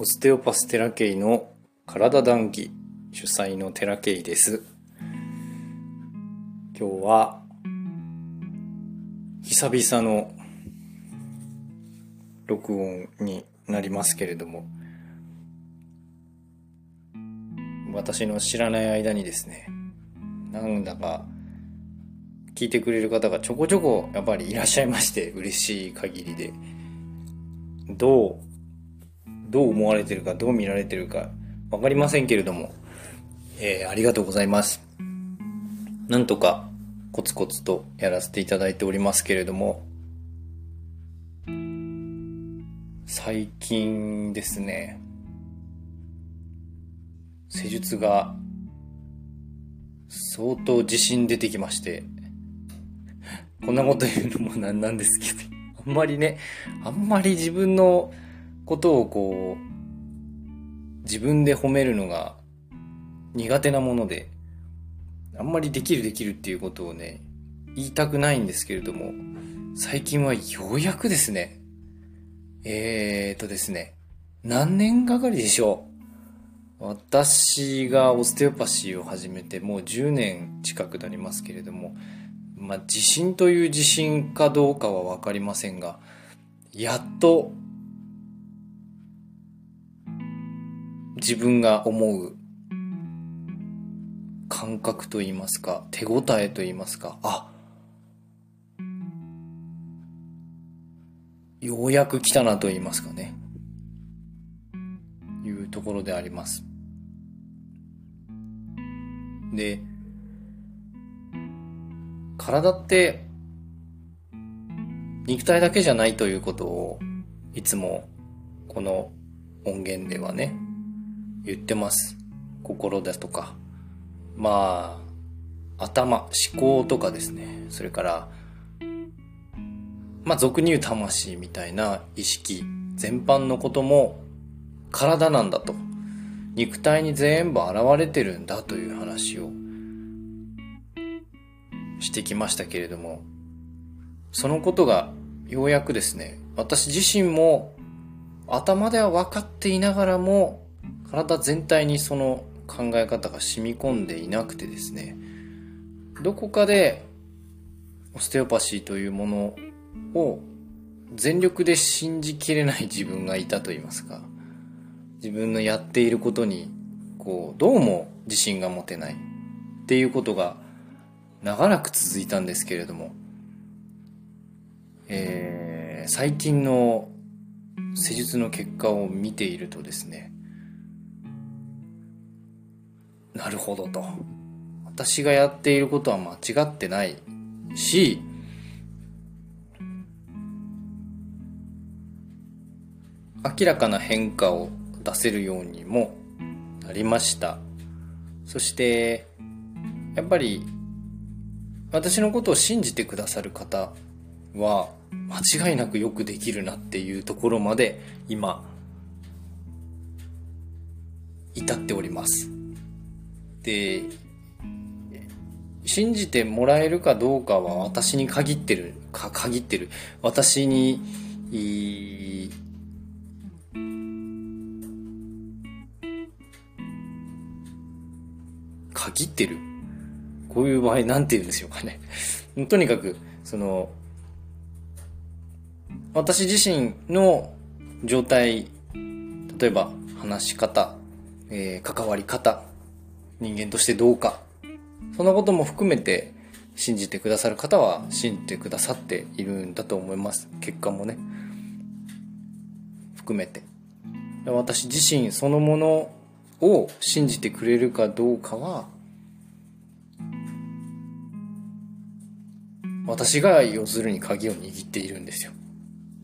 オステオパステラケイの体談義主催のテラケイです。今日は久々の録音になりますけれども、私の知らない間にですね、なんだか聞いてくれる方がちょこちょこやっぱりいらっしゃいまして、嬉しい限りで、どう思われてるか、どう見られてるかわかりませんけれども、ありがとうございます。なんとかコツコツとやらせていただいておりますけれども、最近ですね、施術が相当自信出てきまして、こんなこと言うのもなんですけど、あんまり自分のことをこう自分で褒めるのが苦手なもので、あんまりできるっていうことをね、言いたくないんですけれども、最近はようやくですね、何年がかりでしょう。私がオステオパシーを始めてもう10年近くなりますけれども、自信という自信かどうかは分かりませんが、やっと自分が思う感覚といいますか、手応えといいますか、ようやく来たなといいますかね、いうところであります。で、体って肉体だけじゃないということをいつもこの音源ではね言ってます。心だとか、頭、思考とかですね、それから俗に言う魂みたいな意識全般のことも体なんだと、肉体に全部現れてるんだという話をしてきましたけれども、そのことがようやくですね、私自身も頭では分かっていながらも体全体にその考え方が染み込んでいなくてですね、どこかでオステオパシーというものを全力で信じきれない自分がいたといいますか、自分のやっていることにどうも自信が持てないっていうことが長らく続いたんですけれども、最近の施術の結果を見ているとですね、なるほどと、私がやっていることは間違ってないし、明らかな変化を出せるようにもなりました。そしてやっぱり私のことを信じてくださる方は間違いなくよくできるなっていうところまで今至っております。で、信じてもらえるかどうかは限ってる私に限ってる、こういう場合なんて言うんでしょうかねとにかく私自身の状態、例えば話し方、関わり方、人間としてどうか、そのことも含めて信じてくださる方は信じてくださっているんだと思います。結果もね含めて、私自身そのものを信じてくれるかどうかは私が要するに鍵を握っているんですよ。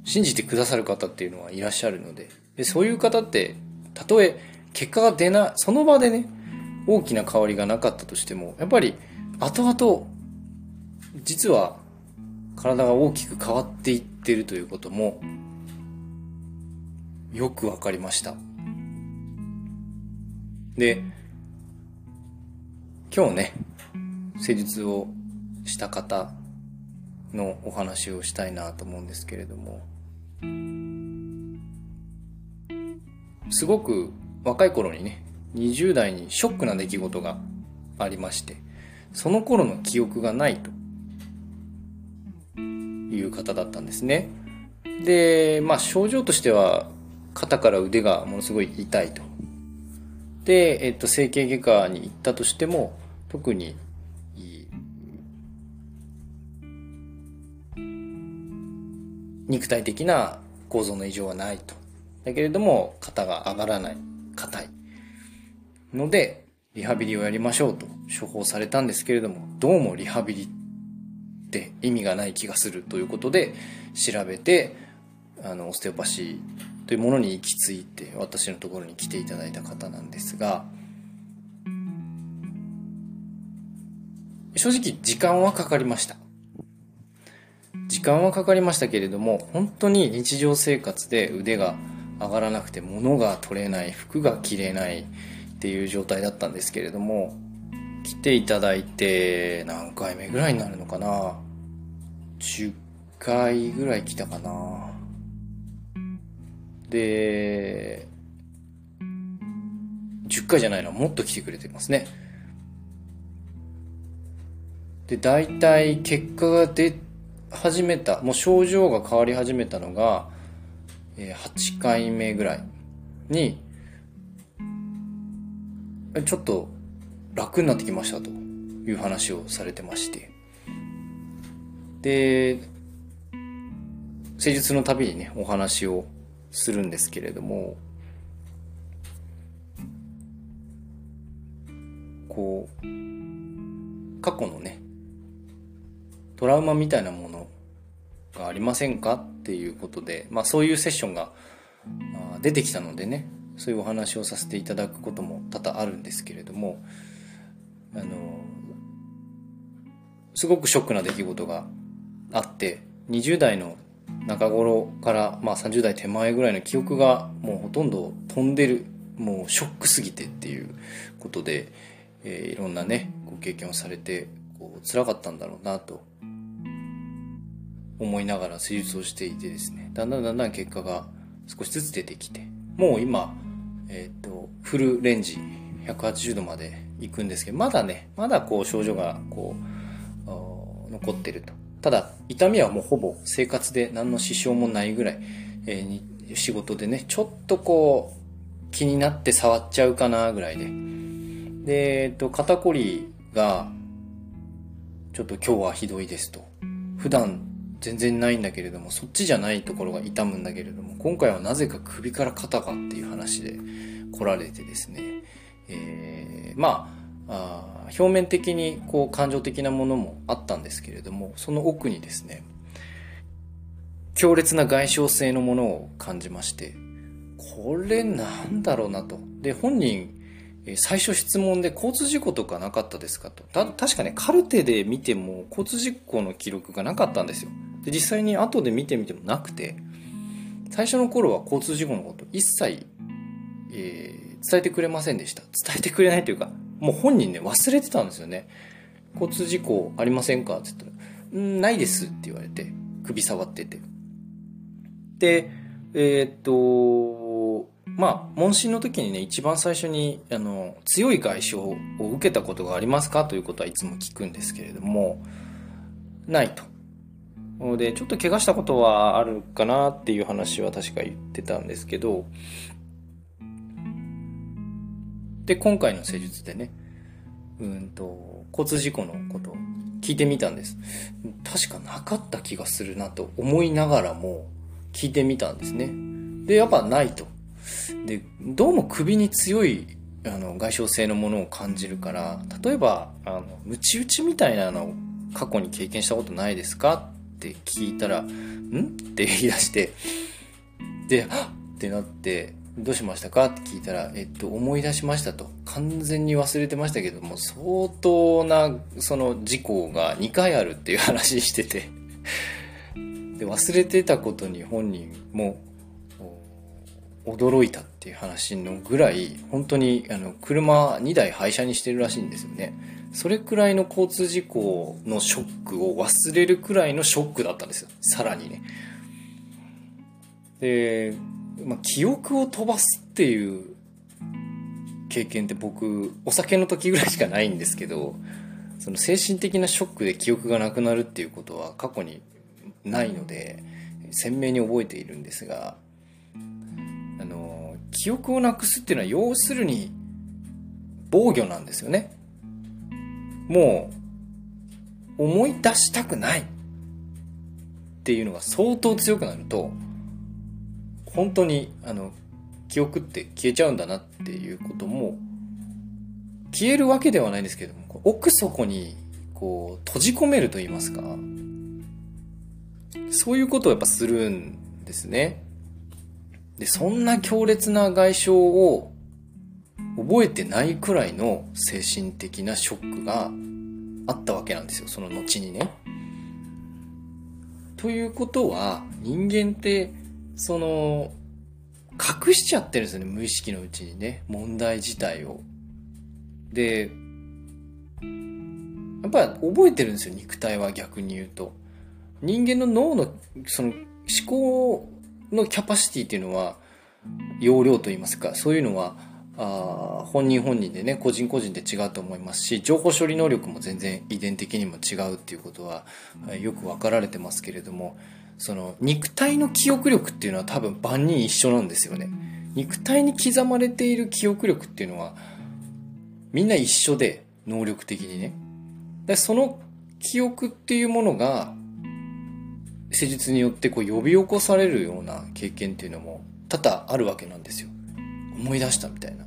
信じてくださる方っていうのはいらっしゃるので、そういう方ってたとえ結果が出ない、その場でね大きな変わりがなかったとしても、やっぱり後々実は体が大きく変わっていってるということもよくわかりました。で、今日ね施術をした方のお話をしたいなと思うんですけれども、すごく若い頃にね、20代にショックな出来事がありまして、その頃の記憶がないという方だったんですね。で、まあ症状としては肩から腕がものすごい痛いと。で、整形外科に行ったとしても特に肉体的な構造の異常はないと。だけれども肩が上がらない、硬いのでリハビリをやりましょうと処方されたんですけれども、どうもリハビリって意味がない気がするということで調べて、オステオパシーというものに行き着いて私のところに来ていただいた方なんですが、正直時間はかかりましたけれども、本当に日常生活で腕が上がらなくて物が取れない、服が着れないっていう状態だったんですけれども、来ていただいて何回目ぐらいになるのかな、10回ぐらい来たかな。で、10回じゃないな、もっと来てくれてますね。で、大体結果が出始めた、もう症状が変わり始めたのが8回目ぐらいにちょっと楽になってきましたという話をされてまして、で施術のたびにねお話をするんですけれども、こう過去のねトラウマみたいなものがありませんかっていうことで、まあ、そういうセッションが出てきたのでね、そういうお話をさせていただくことも多々あるんですけれども、すごくショックな出来事があって、20代の中頃から、まあ、30代手前ぐらいの記憶がもうほとんど飛んでる、もうショックすぎてっていうことで、いろんなねご経験をされてこう辛かったんだろうなと思いながら施術をしていてですね、だんだん結果が少しずつ出てきて、もう今、フルレンジ180度まで行くんですけど、まだこう症状がこう残ってると。ただ痛みはもうほぼ生活で何の支障もないぐらい、仕事でねちょっとこう気になって触っちゃうかなぐらいで、肩こりがちょっと今日はひどいですと。普段全然ないんだけれども、そっちじゃないところが痛むんだけれども、今回はなぜか首から肩がっていう話で来られてですね、表面的にこう感情的なものもあったんですけれども、その奥にですね強烈な外傷性のものを感じまして、これなんだろうなと。で、本人最初質問で交通事故とかなかったですかと。確かねカルテで見ても交通事故の記録がなかったんですよ。で、実際に後で見てみてもなくて、最初の頃は交通事故のこと一切、伝えてくれませんでした。伝えてくれないというか、もう本人ね忘れてたんですよね。交通事故ありませんかって言ったら、ないですって言われて、首触ってて、で問診の時にね一番最初に強い外傷を受けたことがありますかということはいつも聞くんですけれども、ないと。で、ちょっと怪我したことはあるかなっていう話は確か言ってたんですけど、で今回の施術でね交通事故のことを聞いてみたんです。確かなかった気がするなと思いながらも聞いてみたんですね。で、やっぱないと。で、どうも首に強い外傷性のものを感じるから、例えばムチ打ちみたいなのを過去に経験したことないですかって聞いたら、って言い出して、で、はっってなって、どうしましたかって聞いたら、思い出しましたと。完全に忘れてましたけども、相当なその事故が2回あるっていう話しててで、忘れてたことに本人も驚いたっていう話のぐらい、本当に車2台廃車にしてるらしいんですよね。それくらいの交通事故のショックを忘れるくらいのショックだったんですよ。さらにね、で、記憶を飛ばすっていう経験って僕お酒の時ぐらいしかないんですけど、その精神的なショックで記憶がなくなるっていうことは過去にないので鮮明に覚えているんですが、記憶をなくすっていうのは要するに防御なんですよね。もう思い出したくないっていうのが相当強くなると本当に記憶って消えちゃうんだなっていうことも、消えるわけではないんですけども、奥底にこう閉じ込めると言いますか、そういうことをやっぱするんですね。で、そんな強烈な外傷を覚えてないくらいの精神的なショックがあったわけなんですよ、その後にね。ということは人間ってその隠しちゃってるんですよね、無意識のうちにね、問題自体を。でやっぱり覚えてるんですよ、肉体は。逆に言うと人間の脳のその思考のキャパシティっていうのは、容量といいますか、そういうのは本人でね、個人個人で違うと思いますし、情報処理能力も全然遺伝的にも違うっていうことはよく分かられてますけれども、その肉体の記憶力っていうのは多分万人一緒なんですよね。肉体に刻まれている記憶力っていうのはみんな一緒で、能力的にね。でその記憶っていうものが施術によってこう呼び起こされるような経験っていうのも多々あるわけなんですよ。思い出したみたいな。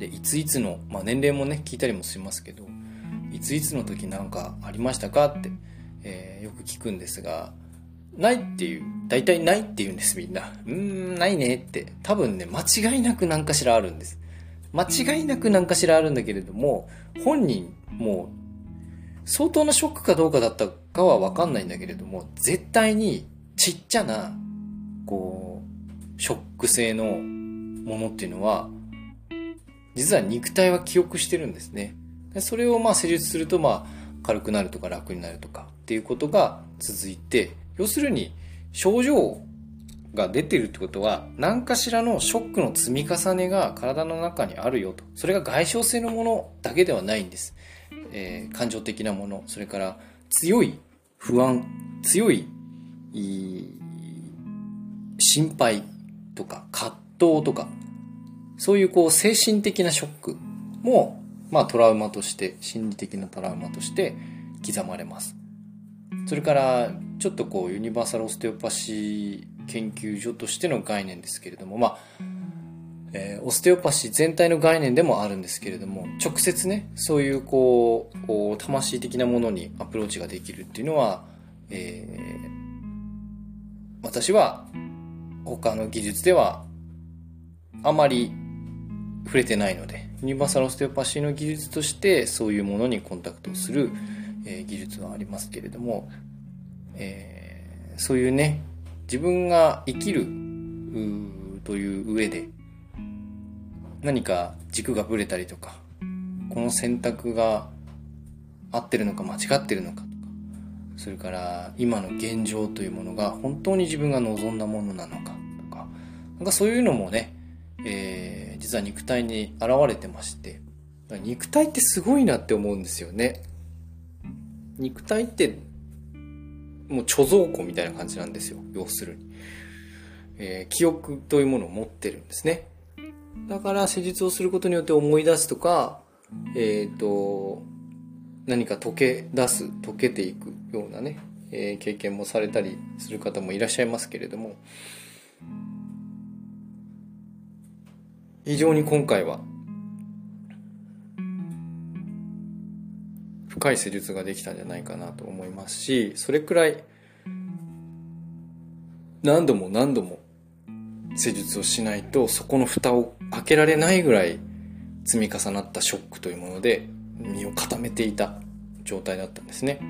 でいついつの、まあ、年齢もね聞いたりもしますけど、いついつの時なんかありましたかって、よく聞くんですが、ないっていう、大体ないって言うんです、みんな。ないねって。多分ね、間違いなく何かしらあるんです。間違いなく何かしらあるんだけれども、本人も相当なショックかどうかだったかは分かんないんだけれども、絶対にちっちゃなこうショック性のものっていうのは実は肉体は記憶してるんですね。それをまあ施術すると、まあ軽くなるとか楽になるとかっていうことが続いて、要するに症状が出てるってことは何かしらのショックの積み重ねが体の中にあるよと。それが外傷性のものだけではないんです、感情的なもの、それから強い不安、強い心配とか葛藤とか、そういうこう精神的なショックも、まあトラウマとして、心理的なトラウマとして刻まれます。それから、ちょっとこうユニバーサルオステオパシー研究所としての概念ですけれども、まあ、オステオパシー全体の概念でもあるんですけれども、直接ね、そういうこう、魂的なものにアプローチができるっていうのは、私は他の技術ではあまり触れてないので、ユニバーサルオステオパシーの技術としてそういうものにコンタクトする、技術はありますけれども、そういうね、自分が生きるという上で何か軸がぶれたりとか、この選択が合ってるのか間違ってるのかとか、それから今の現状というものが本当に自分が望んだものなのかとか、なんかそういうのもね、実は肉体に現れてまして、肉体ってすごいなって思うんですよね。肉体ってもう貯蔵庫みたいな感じなんですよ、要するに、記憶というものを持ってるんですね。だから施術をすることによって思い出すとか、何か溶け出す、溶けていくようなね、経験もされたりする方もいらっしゃいますけれども、非常に今回は深い施術ができたんじゃないかなと思いますし、それくらい何度も何度も施術をしないとそこの蓋を開けられないぐらい積み重なったショックというもので身を固めていた状態だったんですね。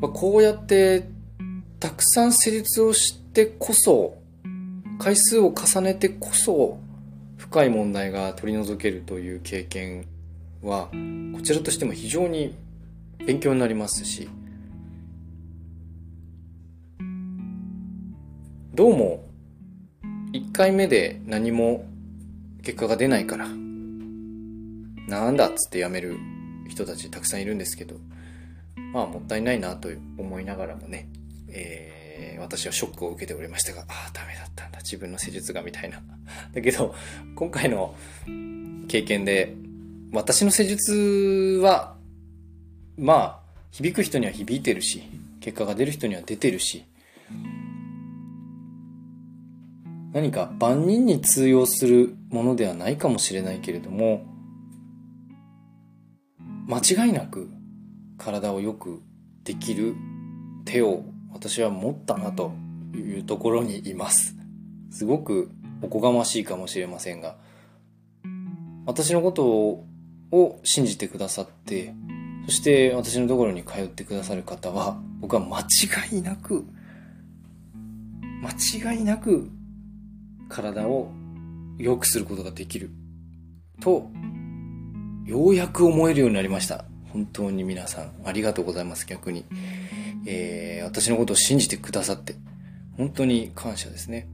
こうやってたくさん施術をしてこそ、回数を重ねてこそ深い問題が取り除けるという経験は、こちらとしても非常に勉強になりますし、どうも1回目で何も結果が出ないからなんだっつってやめる人たちたくさんいるんですけど、まあもったいないなと思いながらもね、私はショックを受けておりましたが、ダメだったんだ自分の施術がみたいな。だけど今回の経験で私の施術はまあ響く人には響いてるし、結果が出る人には出てるし、何か万人に通用するものではないかもしれないけれども、間違いなく体をよくできる手を私は持ったなというところにいます。すごくおこがましいかもしれませんが、私のことを信じてくださって、そして私のところに通ってくださる方は、僕は間違いなく体を良くすることができるとようやく思えるようになりました。本当に皆さんありがとうございます。逆に、私のことを信じてくださって本当に感謝ですね。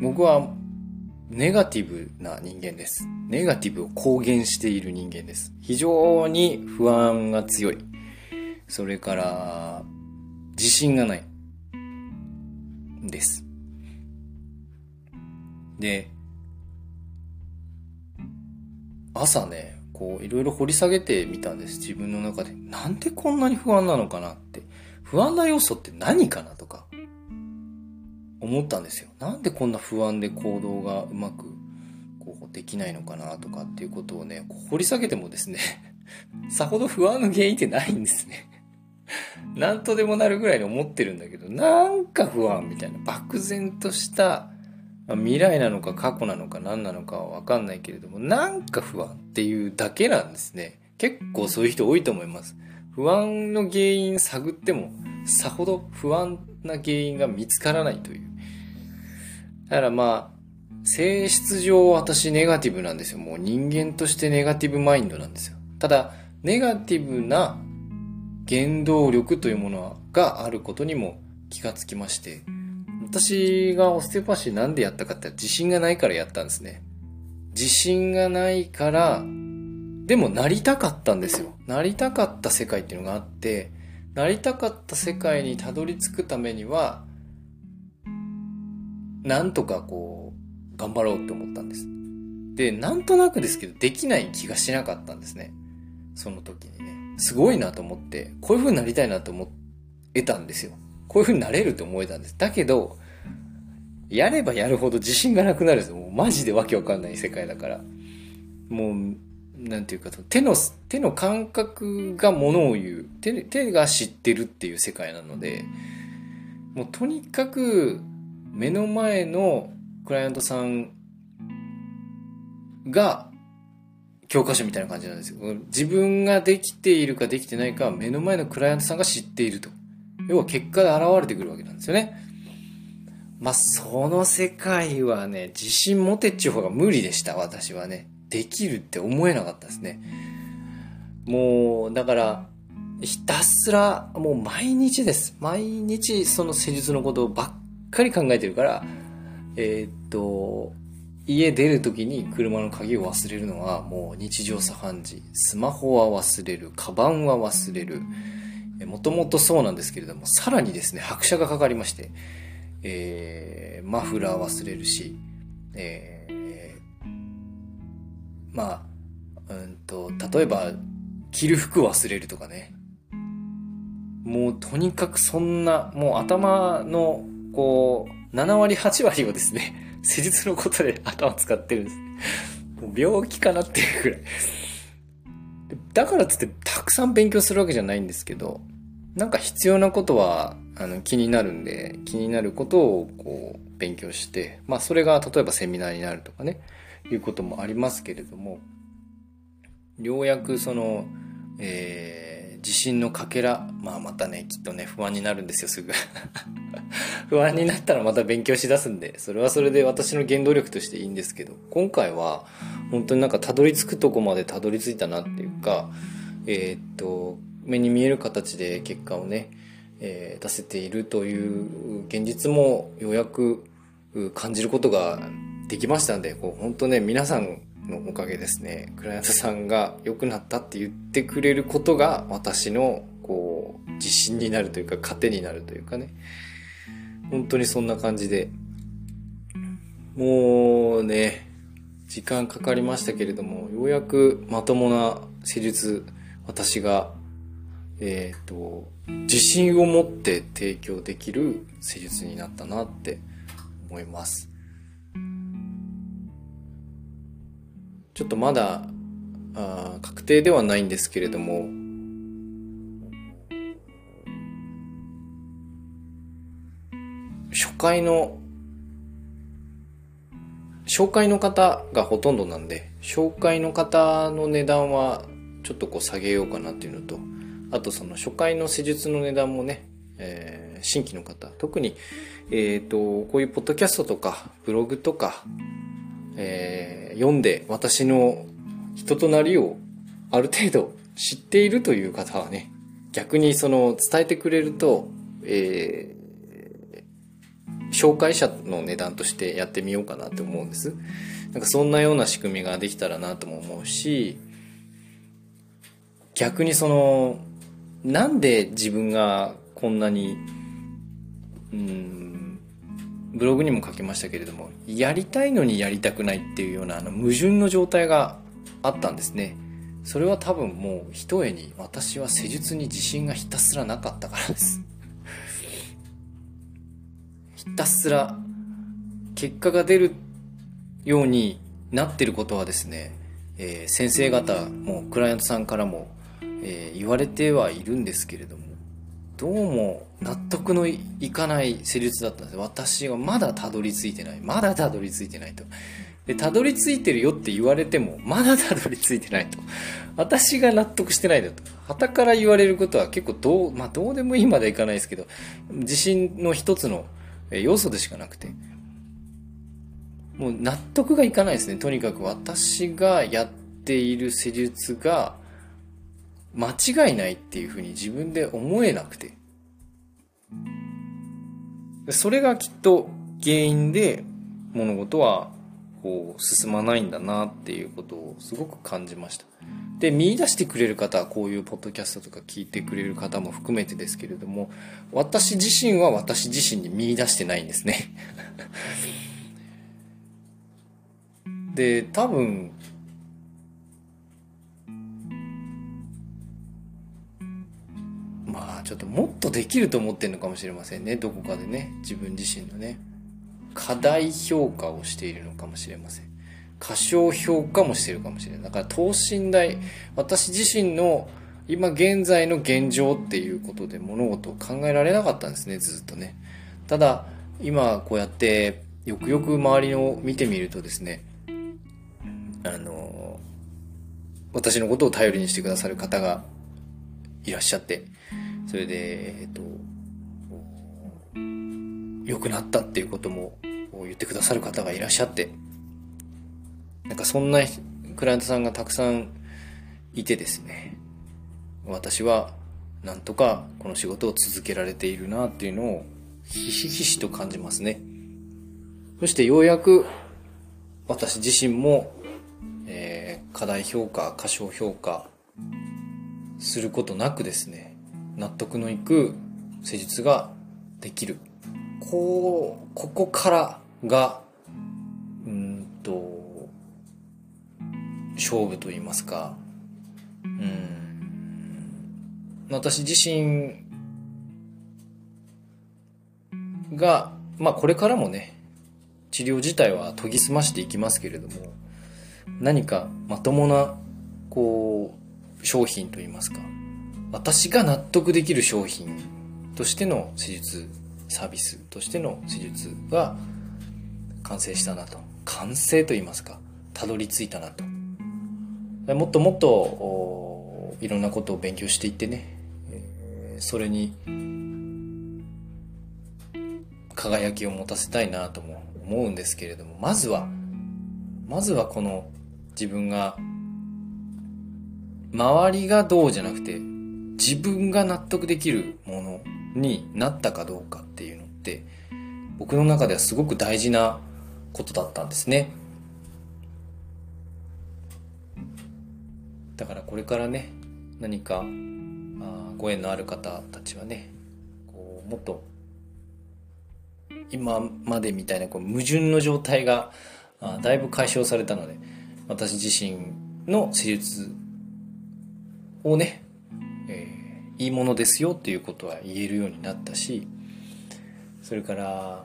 僕はネガティブな人間です。ネガティブを公言している人間です。非常に不安が強い、それから自信がないです。で、朝ね、こういろいろ掘り下げてみたんです。自分の中でなんでこんなに不安なのかなって、不安な要素って何かなとか思ったんですよ。なんでこんな不安で行動がうまくこうできないのかなとかっていうことをね、掘り下げてもですねさほど不安の原因ってないんですねなんとでもなるぐらいに思ってるんだけど、なんか不安みたいな漠然とした未来なのか過去なのか何なのかは分かんないけれども、なんか不安っていうだけなんですね。結構そういう人多いと思います。不安の原因探ってもさほど不安な原因が見つからないという。だからまあ性質上私ネガティブなんですよ。もう人間としてネガティブマインドなんですよ。ただネガティブな原動力というものがあることにも気がつきまして、私がオステオパシーなんでやったかって自信がないからやったんですね。自信がないから、でもなりたかったんですよ。なりたかった世界っていうのがあって、なりたかった世界にたどり着くためにはなんとかこう頑張ろうって思ったんです。で、なんとなくですけどできない気がしなかったんですね。その時にね、すごいなと思って、こういう風になりたいなと思えたんですよ。こういう風になれると思えたんです。だけどやればやるほど自信がなくなるんですよ。もうマジでわけわかんない世界だから、もうなんていうか、手の感覚がものを言う、手が知ってるっていう世界なので、もうとにかく目の前のクライアントさんが教科書みたいな感じなんですよ。自分ができているかできてないかは目の前のクライアントさんが知っていると。要は結果で現れてくるわけなんですよね。まあその世界はね、自信持てっちゅう方が無理でした。私はね、できるって思えなかったですね。もうだからひたすらもう毎日です。毎日その施術のことばっかり考えてるから、家出る時に車の鍵を忘れるのはもう日常茶飯事、スマホは忘れる、カバンは忘れる、もともとそうなんですけれども、さらにですね拍車がかかりまして、マフラー忘れるし、まあ例えば着る服忘れるとかね、もうとにかくそんな、もう頭のこう7割8割をですね施術のことで頭使ってるんです。もう病気かなっていうぐらい。だからつってたくさん勉強するわけじゃないんですけど、なんか必要なことは気になるんで、気になることをこう勉強して、まあそれが例えばセミナーになるとかね、いうこともありますけれども、ようやくその、自信のかけら、まあまたね、きっとね不安になるんですよすぐ不安になったらまた勉強しだすんで、それはそれで私の原動力としていいんですけど、今回は本当になんかたどり着くとこまでたどり着いたなっていうか、目に見える形で結果をね、出せているという現実もようやく感じることができましたので、こう本当ね、皆さんのおかげですね。クライアントさんが良くなったって言ってくれることが私のこう自信になるというか、糧になるというかね、本当にそんな感じで、もうね、時間かかりましたけれども、ようやくまともな施術、私が自信を持って提供できる施術になったなって思います。ちょっとまだ確定ではないんですけれども、紹介の方がほとんどなんで、紹介の方の値段はちょっとこう下げようかなっていうのと、あとその初回の施術の値段もね、新規の方、特に、こういうポッドキャストとかブログとか、読んで私の人となりをある程度知っているという方はね、逆にその伝えてくれると、紹介者の値段としてやってみようかなって思うんです。なんかそんなような仕組みができたらなとも思うし、逆にその、なんで自分がこんなに、ブログにも書きましたけれども、やりたいのにやりたくないっていうような矛盾の状態があったんですね。それは多分もうひとえに私は施術に自信がひたすらなかったからです。ひたすら結果が出るようになってることはですね、先生方もクライアントさんからも、言われてはいるんですけれども、どうも納得のいかない施術だったんです。私はまだたどり着いてない。まだたどり着いてないと。で、たどり着いてるよって言われても、まだたどり着いてないと。私が納得してないだと。傍から言われることは結構どうでもいいまでいかないですけど、自信の一つの要素でしかなくて。もう納得がいかないですね。とにかく私がやっている施術が、間違いないっていうふうに自分で思えなくて、それがきっと原因で物事はこう進まないんだなっていうことをすごく感じました。で、見出してくれる方、こういうポッドキャストとか聞いてくれる方も含めてですけれども、私自身は私自身に見出してないんですねで、多分ちょっともっとできると思ってるのかもしれませんね。どこかでね、自分自身のね、過大評価をしているのかもしれません。過小評価もしているかもしれない。だから等身大、私自身の今現在の現状っていうことで物事を考えられなかったんですね、ずっとね。ただ今こうやってよくよく周りを見てみるとですね、私のことを頼りにしてくださる方がいらっしゃって、それで、良くなったっていうことも言ってくださる方がいらっしゃって、なんかそんなクライアントさんがたくさんいてですね、私はなんとかこの仕事を続けられているなっていうのをひしひしと感じますね。そしてようやく私自身も、過大評価、過小評価することなくですね、納得のいく施術ができる。ここからが、勝負と言いますか、私自身が、これからもね、治療自体は研ぎ澄ましていきますけれども、何かまともな、商品と言いますか、私が納得できる商品としての施術、サービスとしての施術が完成したなと。完成と言いますか、たどり着いたなと。もっともっといろんなことを勉強していってね、それに輝きを持たせたいなとも思うんですけれども、まずはこの自分が周りがどうじゃなくて自分が納得できるものになったかどうかっていうのって僕の中ではすごく大事なことだったんですね。だからこれからね、何かご縁のある方たちはね、こうもっと今までみたいなこう矛盾の状態がだいぶ解消されたので、私自身の施術をね、いいものですよっていうことは言えるようになったし、それから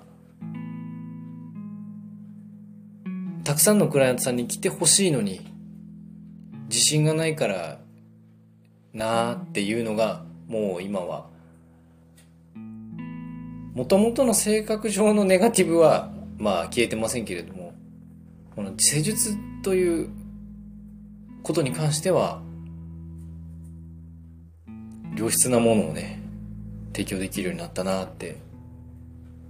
たくさんのクライアントさんに来てほしいのに自信がないからなーっていうのが、もう今はもともとの性格上のネガティブはまあ消えてませんけれども、この施術ということに関しては良質なものをね提供できるようになったなって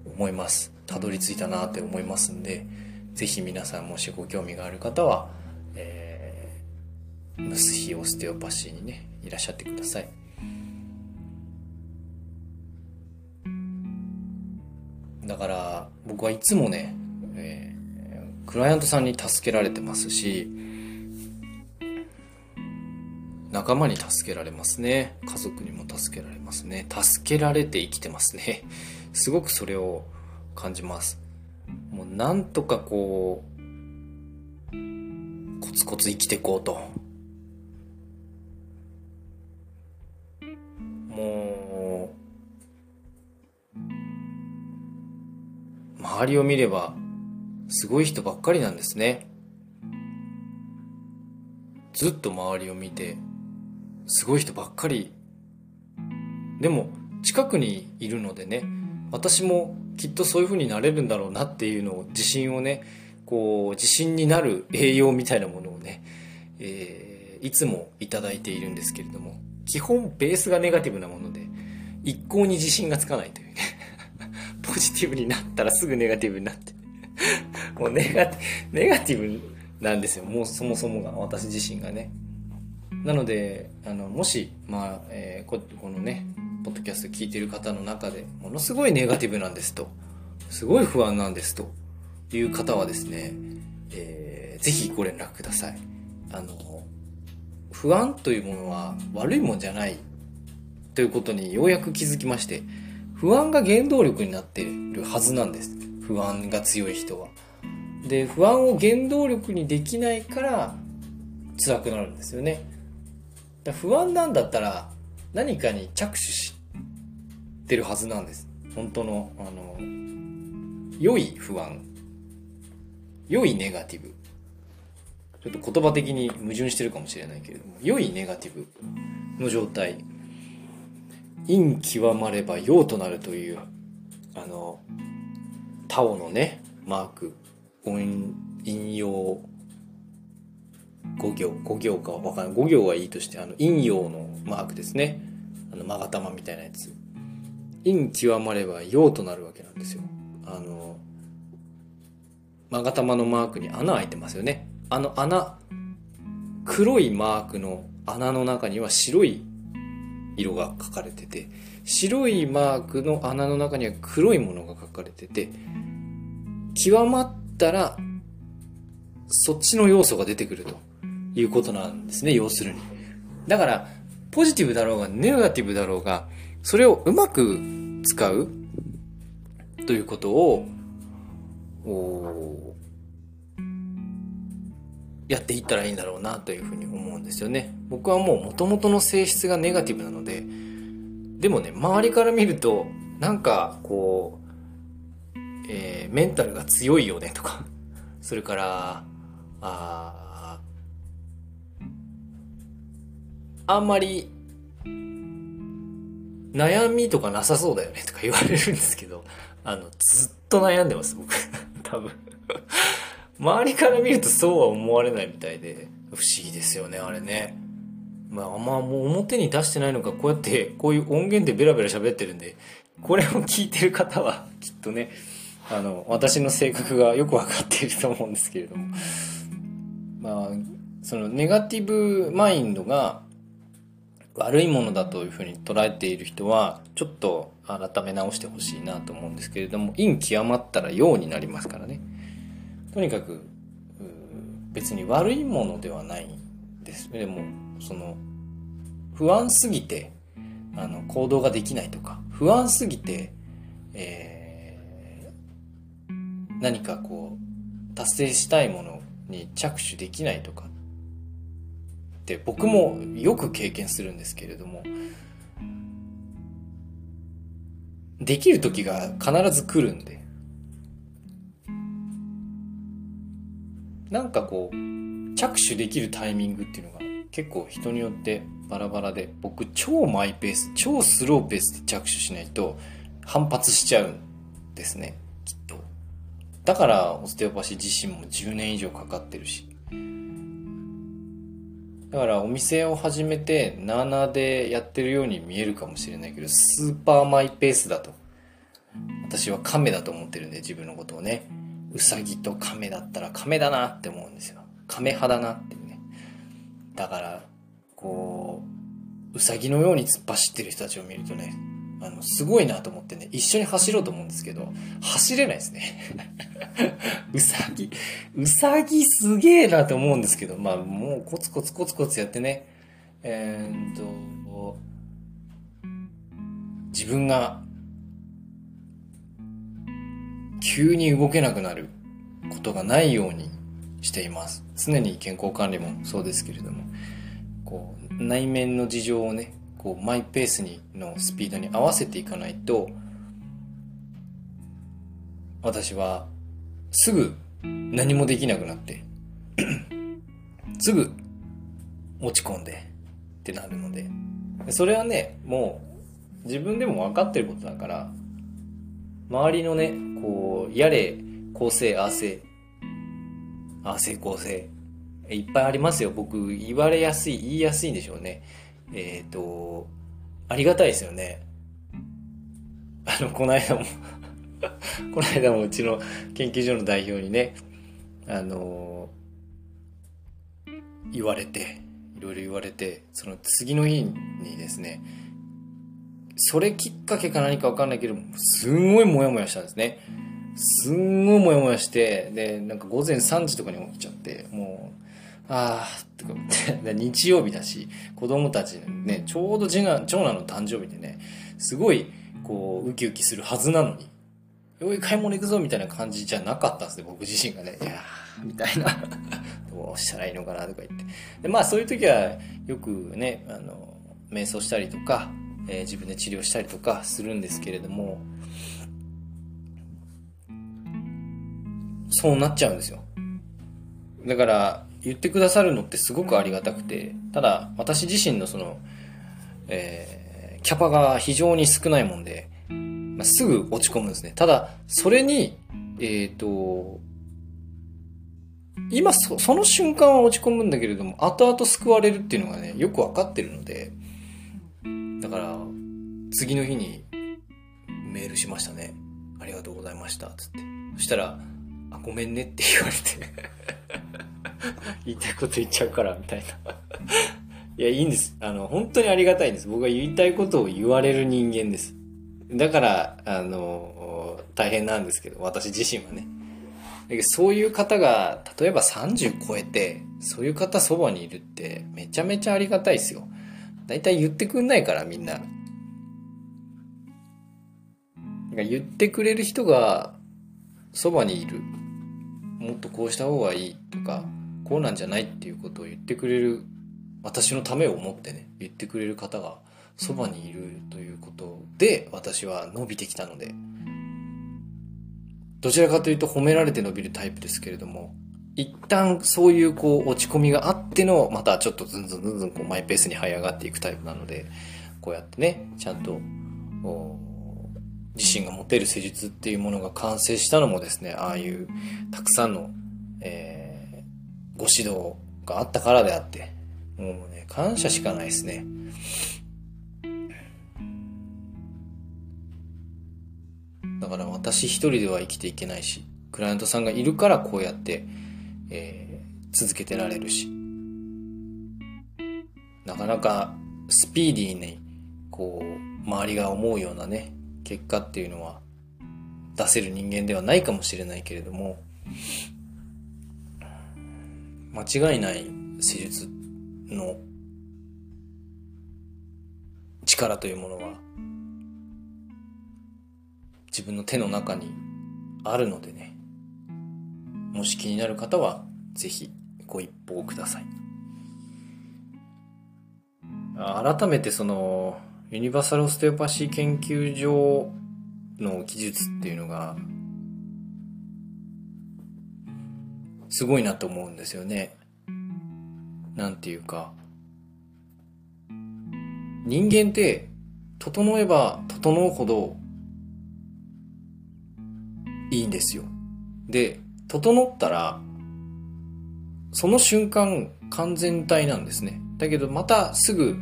思います。たどり着いたなって思いますんで、ぜひ皆さんもしご興味がある方は、ムスヒオステオパシーにねいらっしゃってください。だから僕はいつもね、クライアントさんに助けられてますし、仲間に助けられますね。家族にも助けられますね。助けられて生きてますね。すごくそれを感じます。もうなんとかこうコツコツ生きていこうと。もう周りを見ればすごい人ばっかりなんですね。ずっと周りを見て。すごい人ばっかり。でも近くにいるのでね、私もきっとそういう風になれるんだろうなっていうのを、自信をね、こう自信になる栄養みたいなものをね、いつもいただいているんですけれども、基本ベースがネガティブなもので一向に自信がつかないというねポジティブになったらすぐネガティブになってもうネガティブなんですよ。もうそもそもが私自身がね。なのでもし、このねポッドキャスト聞いてる方の中でものすごいネガティブなんですと、すごい不安なんですという方はですね、ぜひご連絡ください。不安というものは悪いもんじゃないということにようやく気づきまして、不安が原動力になっているはずなんです。不安が強い人は。で、不安を原動力にできないから辛くなるんですよね。不安なんだったら何かに着手してるはずなんです。本当の良い不安、良いネガティブ、ちょっと言葉的に矛盾してるかもしれないけれども、良いネガティブの状態、陰極まれば陽となるというタオのねマーク、陰陽5行か分からない、5行はいいとして、陰陽のマークですね。マガタマみたいなやつ。陰極まれば陽となるわけなんですよ。マガタマのマークに穴開いてますよね。穴、黒いマークの穴の中には白い色が書かれてて、白いマークの穴の中には黒いものが書かれてて、極まったらそっちの要素が出てくるということなんですね。要するに、だからポジティブだろうがネガティブだろうが、それをうまく使うということをやっていったらいいんだろうなというふうに思うんですよね。僕はもう元々の性質がネガティブなので、でもね、周りから見るとなんかこう、メンタルが強いよねとか、それからあんまり悩みとかなさそうだよねとか言われるんですけど、ずっと悩んでます僕多分周りから見るとそうは思われないみたいで、不思議ですよねあれね。まあもう表に出してないのか、こうやってこういう音源でベラベラ喋ってるんで、これを聞いてる方はきっとね私の性格がよくわかっていると思うんですけれども、まあそのネガティブマインドが悪いものだというふうに捉えている人はちょっと改め直してほしいなと思うんですけれども、陰極まったら陽になりますからね。とにかく別に悪いものではないんです。でもその不安すぎて行動ができないとか、不安すぎて、何かこう達成したいものに着手できないとかって僕もよく経験するんですけれども、できる時が必ず来るんで、なんかこう着手できるタイミングっていうのが結構人によってバラバラで、僕超マイペース、超スローペースで着手しないと反発しちゃうんですね、きっと。だからオステオパシー自身も10年以上かかってるし、だからお店を始めて7でやってるように見えるかもしれないけど、スーパーマイペースだと。私は亀だと思ってるんで、自分のことをね。ウサギと亀だったら亀だなって思うんですよ。亀派だなっていうね。だからこうウサギのように突っ走ってる人たちを見るとね、すごいなと思ってね、一緒に走ろうと思うんですけど、走れないですね。うさぎすげえなと思うんですけど、まあもうコツコツコツコツやってね、自分が急に動けなくなることがないようにしています。常に健康管理もそうですけれども、こう内面の事情をね、マイペースのスピードに合わせていかないと、私はすぐ何もできなくなってすぐ落ち込んでってなるので、それはねもう自分でも分かってることだから、周りのねこうやれ構成ああせいいっぱいありますよ。僕言いやすいんでしょうね。ありがたいですよね。この間もうちの研究所の代表にね、いろいろ言われて、その次の日にですね、それきっかけか何かわかんないけど、すんごいモヤモヤしたんですね。すんごいモヤモヤして、で、なんか午前3時とかに起きちゃって、もう、あーって日曜日だし、子供たちね、ちょうど長男の誕生日でね、すごいこうウキウキするはずなのに、よい買い物行くぞみたいな感じじゃなかったんですね、僕自身がね。いやーみたいなどうしたらいいのかなとか言って、でまあそういう時はよくね瞑想したりとか、自分で治療したりとかするんですけれども、そうなっちゃうんですよ。だから言ってくださるのってすごくありがたくて、ただ私自身のその、キャパが非常に少ないもんで、すぐ落ち込むんですね。ただそれに今 その瞬間は落ち込むんだけれども、後々救われるっていうのがねよく分かってるので、だから次の日にメールしましたね。ありがとうございましたつって。そしたらあごめんねって言われて言いたいこと言っちゃうからみたいな。いやいいんです、本当にありがたいんです。僕は言いたいことを言われる人間です。だから大変なんですけど、私自身はね。だけどそういう方が例えば30超えてそういう方そばにいるってめちゃめちゃありがたいですよ。だいたい言ってくんないからみんな。言ってくれる人がそばにいる、もっとこうした方がいいとかこうなんじゃないっていうことを言ってくれる、私のためを思ってね言ってくれる方がそばにいるということで私は伸びてきたので、どちらかというと褒められて伸びるタイプですけれども、一旦そういうこう落ち込みがあってのまたちょっとずんずんこうマイペースに這い上がっていくタイプなので、こうやってねちゃんと自身が持てる施術っていうものが完成したのもですね、ああいうたくさんの、ご指導があったからであって、もうね感謝しかないですね。だから私一人では生きていけないし、クライアントさんがいるからこうやって、続けてられるし、なかなかスピーディーにこう周りが思うようなね結果っていうのは出せる人間ではないかもしれないけれども、間違いない施術の力というものは自分の手の中にあるのでね、もし気になる方はぜひご一報ください。改めてそのユニバーサルオステオパシー研究所の技術っていうのがすごいなと思うんですよね。なんていうか、人間って整えば整うほどいいんですよ。で、整ったらその瞬間完全体なんですね。だけどまたすぐ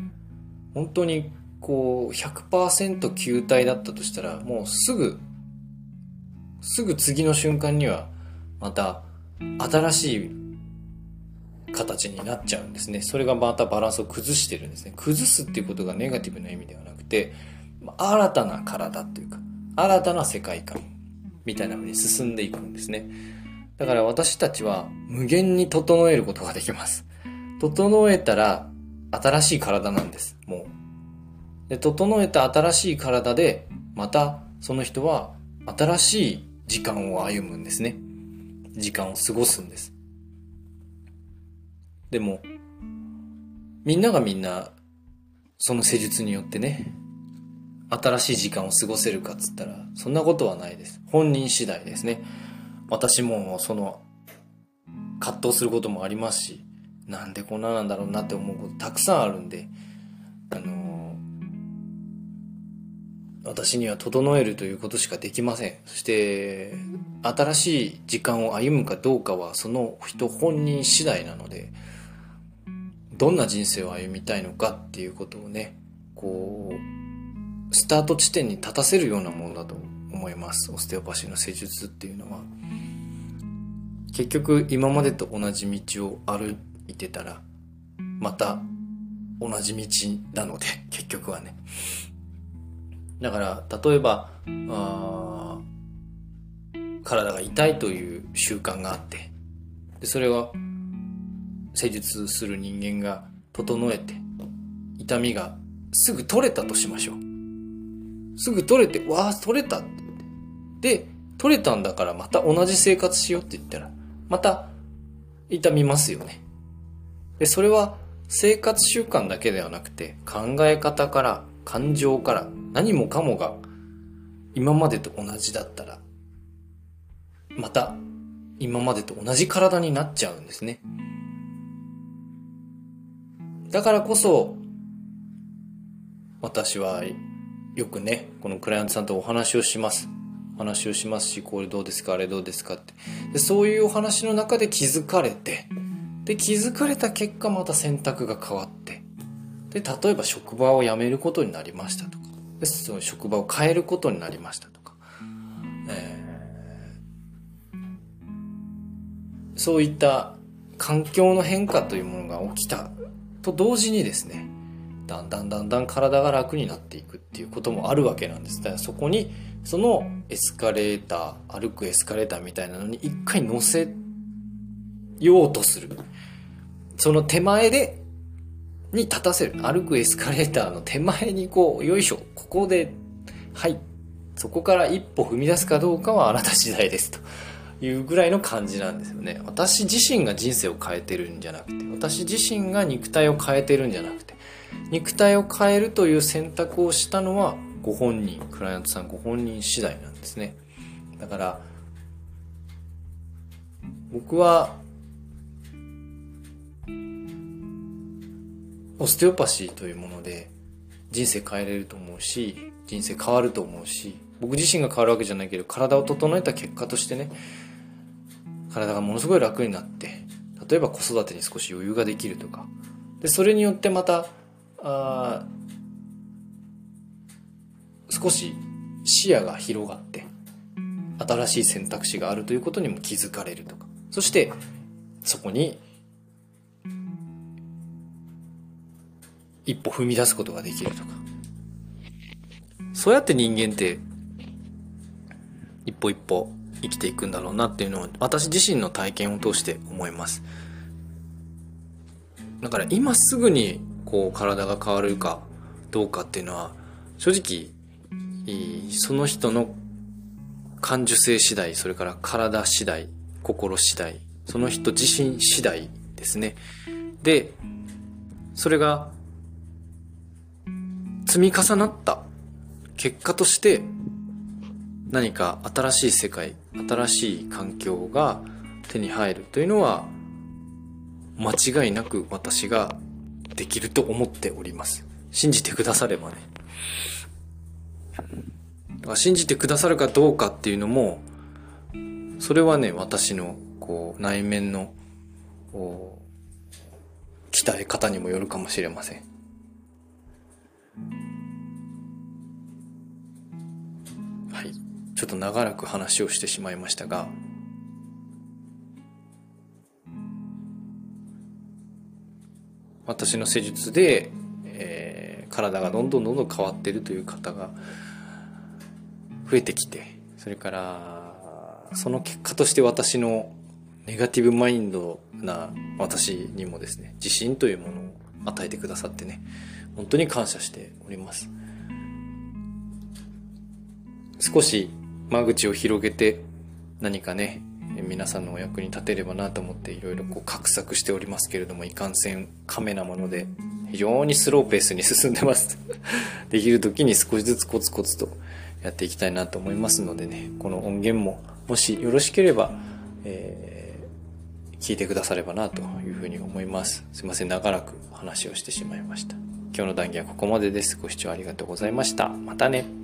本当にこう 100% 球体だったとしたら、もうすぐ次の瞬間にはまた新しい形になっちゃうんですね。それがまたバランスを崩してるんですね。崩すっていうことがネガティブな意味ではなくて、新たな体っていうか新たな世界観みたいな風に進んでいくんですね。だから私たちは無限に整えることができます。整えたら新しい体なんです。もうで、整えた新しい体でまたその人は新しい時間を歩むんですね。時間を過ごすんです。でもみんながみんなその施術によってね、新しい時間を過ごせるかっつったらそんなことはないです。本人次第ですね。私もその葛藤することもありますし、なんでこんななんだろうなって思うことたくさんあるんで、私には整えるということしかできません。そして新しい時間を歩むかどうかはその人本人次第なので、どんな人生を歩みたいのかっていうことをね、こうスタート地点に立たせるようなものだと思います。オステオパシーの施術っていうのは結局今までと同じ道を歩いてたらまた同じ道なので、結局はね。だから例えば体が痛いという習慣があって、でそれは施術する人間が整えて痛みがすぐ取れたとしましょう。すぐ取れて、わあ取れたって言って、で取れたんだからまた同じ生活しようって言ったらまた痛みますよね。でそれは生活習慣だけではなくて、考え方から感情から何もかもが今までと同じだったらまた今までと同じ体になっちゃうんですね。だからこそ私はよくね、このクライアントさんとお話をしますし、これどうですかあれどうですかって、でそういうお話の中で気づかれて、で気づかれた結果また選択が変わって、で例えば職場を辞めることになりましたとか、でその職場を変えることになりましたとか、そういった環境の変化というものが起きたと同時にですね、だんだん体が楽になっていくっていうこともあるわけなんです。だからそこにそのエスカレーター、歩くエスカレーターみたいなのに一回乗せようとする、その手前でに立たせる、歩くエスカレーターの手前にこうよいしょ、ここではい、そこから一歩踏み出すかどうかはあなた次第ですというぐらいの感じなんですよね。私自身が人生を変えてるんじゃなくて、私自身が肉体を変えてるんじゃなくて、肉体を変えるという選択をしたのはご本人、クライアントさんご本人次第なんですね。だから僕はオステオパシーというもので人生変えれると思うし、人生変わると思うし、僕自身が変わるわけじゃないけど、体を整えた結果としてね、体がものすごい楽になって、例えば子育てに少し余裕ができるとか、でそれによってまた少し視野が広がって新しい選択肢があるということにも気づかれるとか、そしてそこに一歩踏み出すことができるとか、そうやって人間って一歩一歩生きていくんだろうなっていうのを私自身の体験を通して思います。だから今すぐにこう体が変わるかどうかっていうのは、正直その人の感受性次第、それから体次第、心次第、その人自身次第ですね。でそれが積み重なった結果として何か新しい世界、新しい環境が手に入るというのは間違いなく私ができると思っております。信じてくださればね。だから信じてくださるかどうかっていうのも、それはね、私のこう内面の鍛え方にもよるかもしれません。はい、ちょっと長らく話をしてしまいましたが、私の施術で、体がどんどん変わっているという方が増えてきて、それからその結果として私のネガティブマインドな私にもですね、自信というものを与えてくださってね、本当に感謝しております。少し間口を広げて何かね、皆さんのお役に立てればなと思っていろいろこう画策しておりますけれども、いかんせんカメなもので非常にスローペースに進んでますできる時に少しずつコツコツとやっていきたいなと思いますのでね、この音源ももしよろしければ、聞いてくださればなというふうに思います。すいません、長らく話をしてしまいました。今日の談義はここまでです。ご視聴ありがとうございました。またね。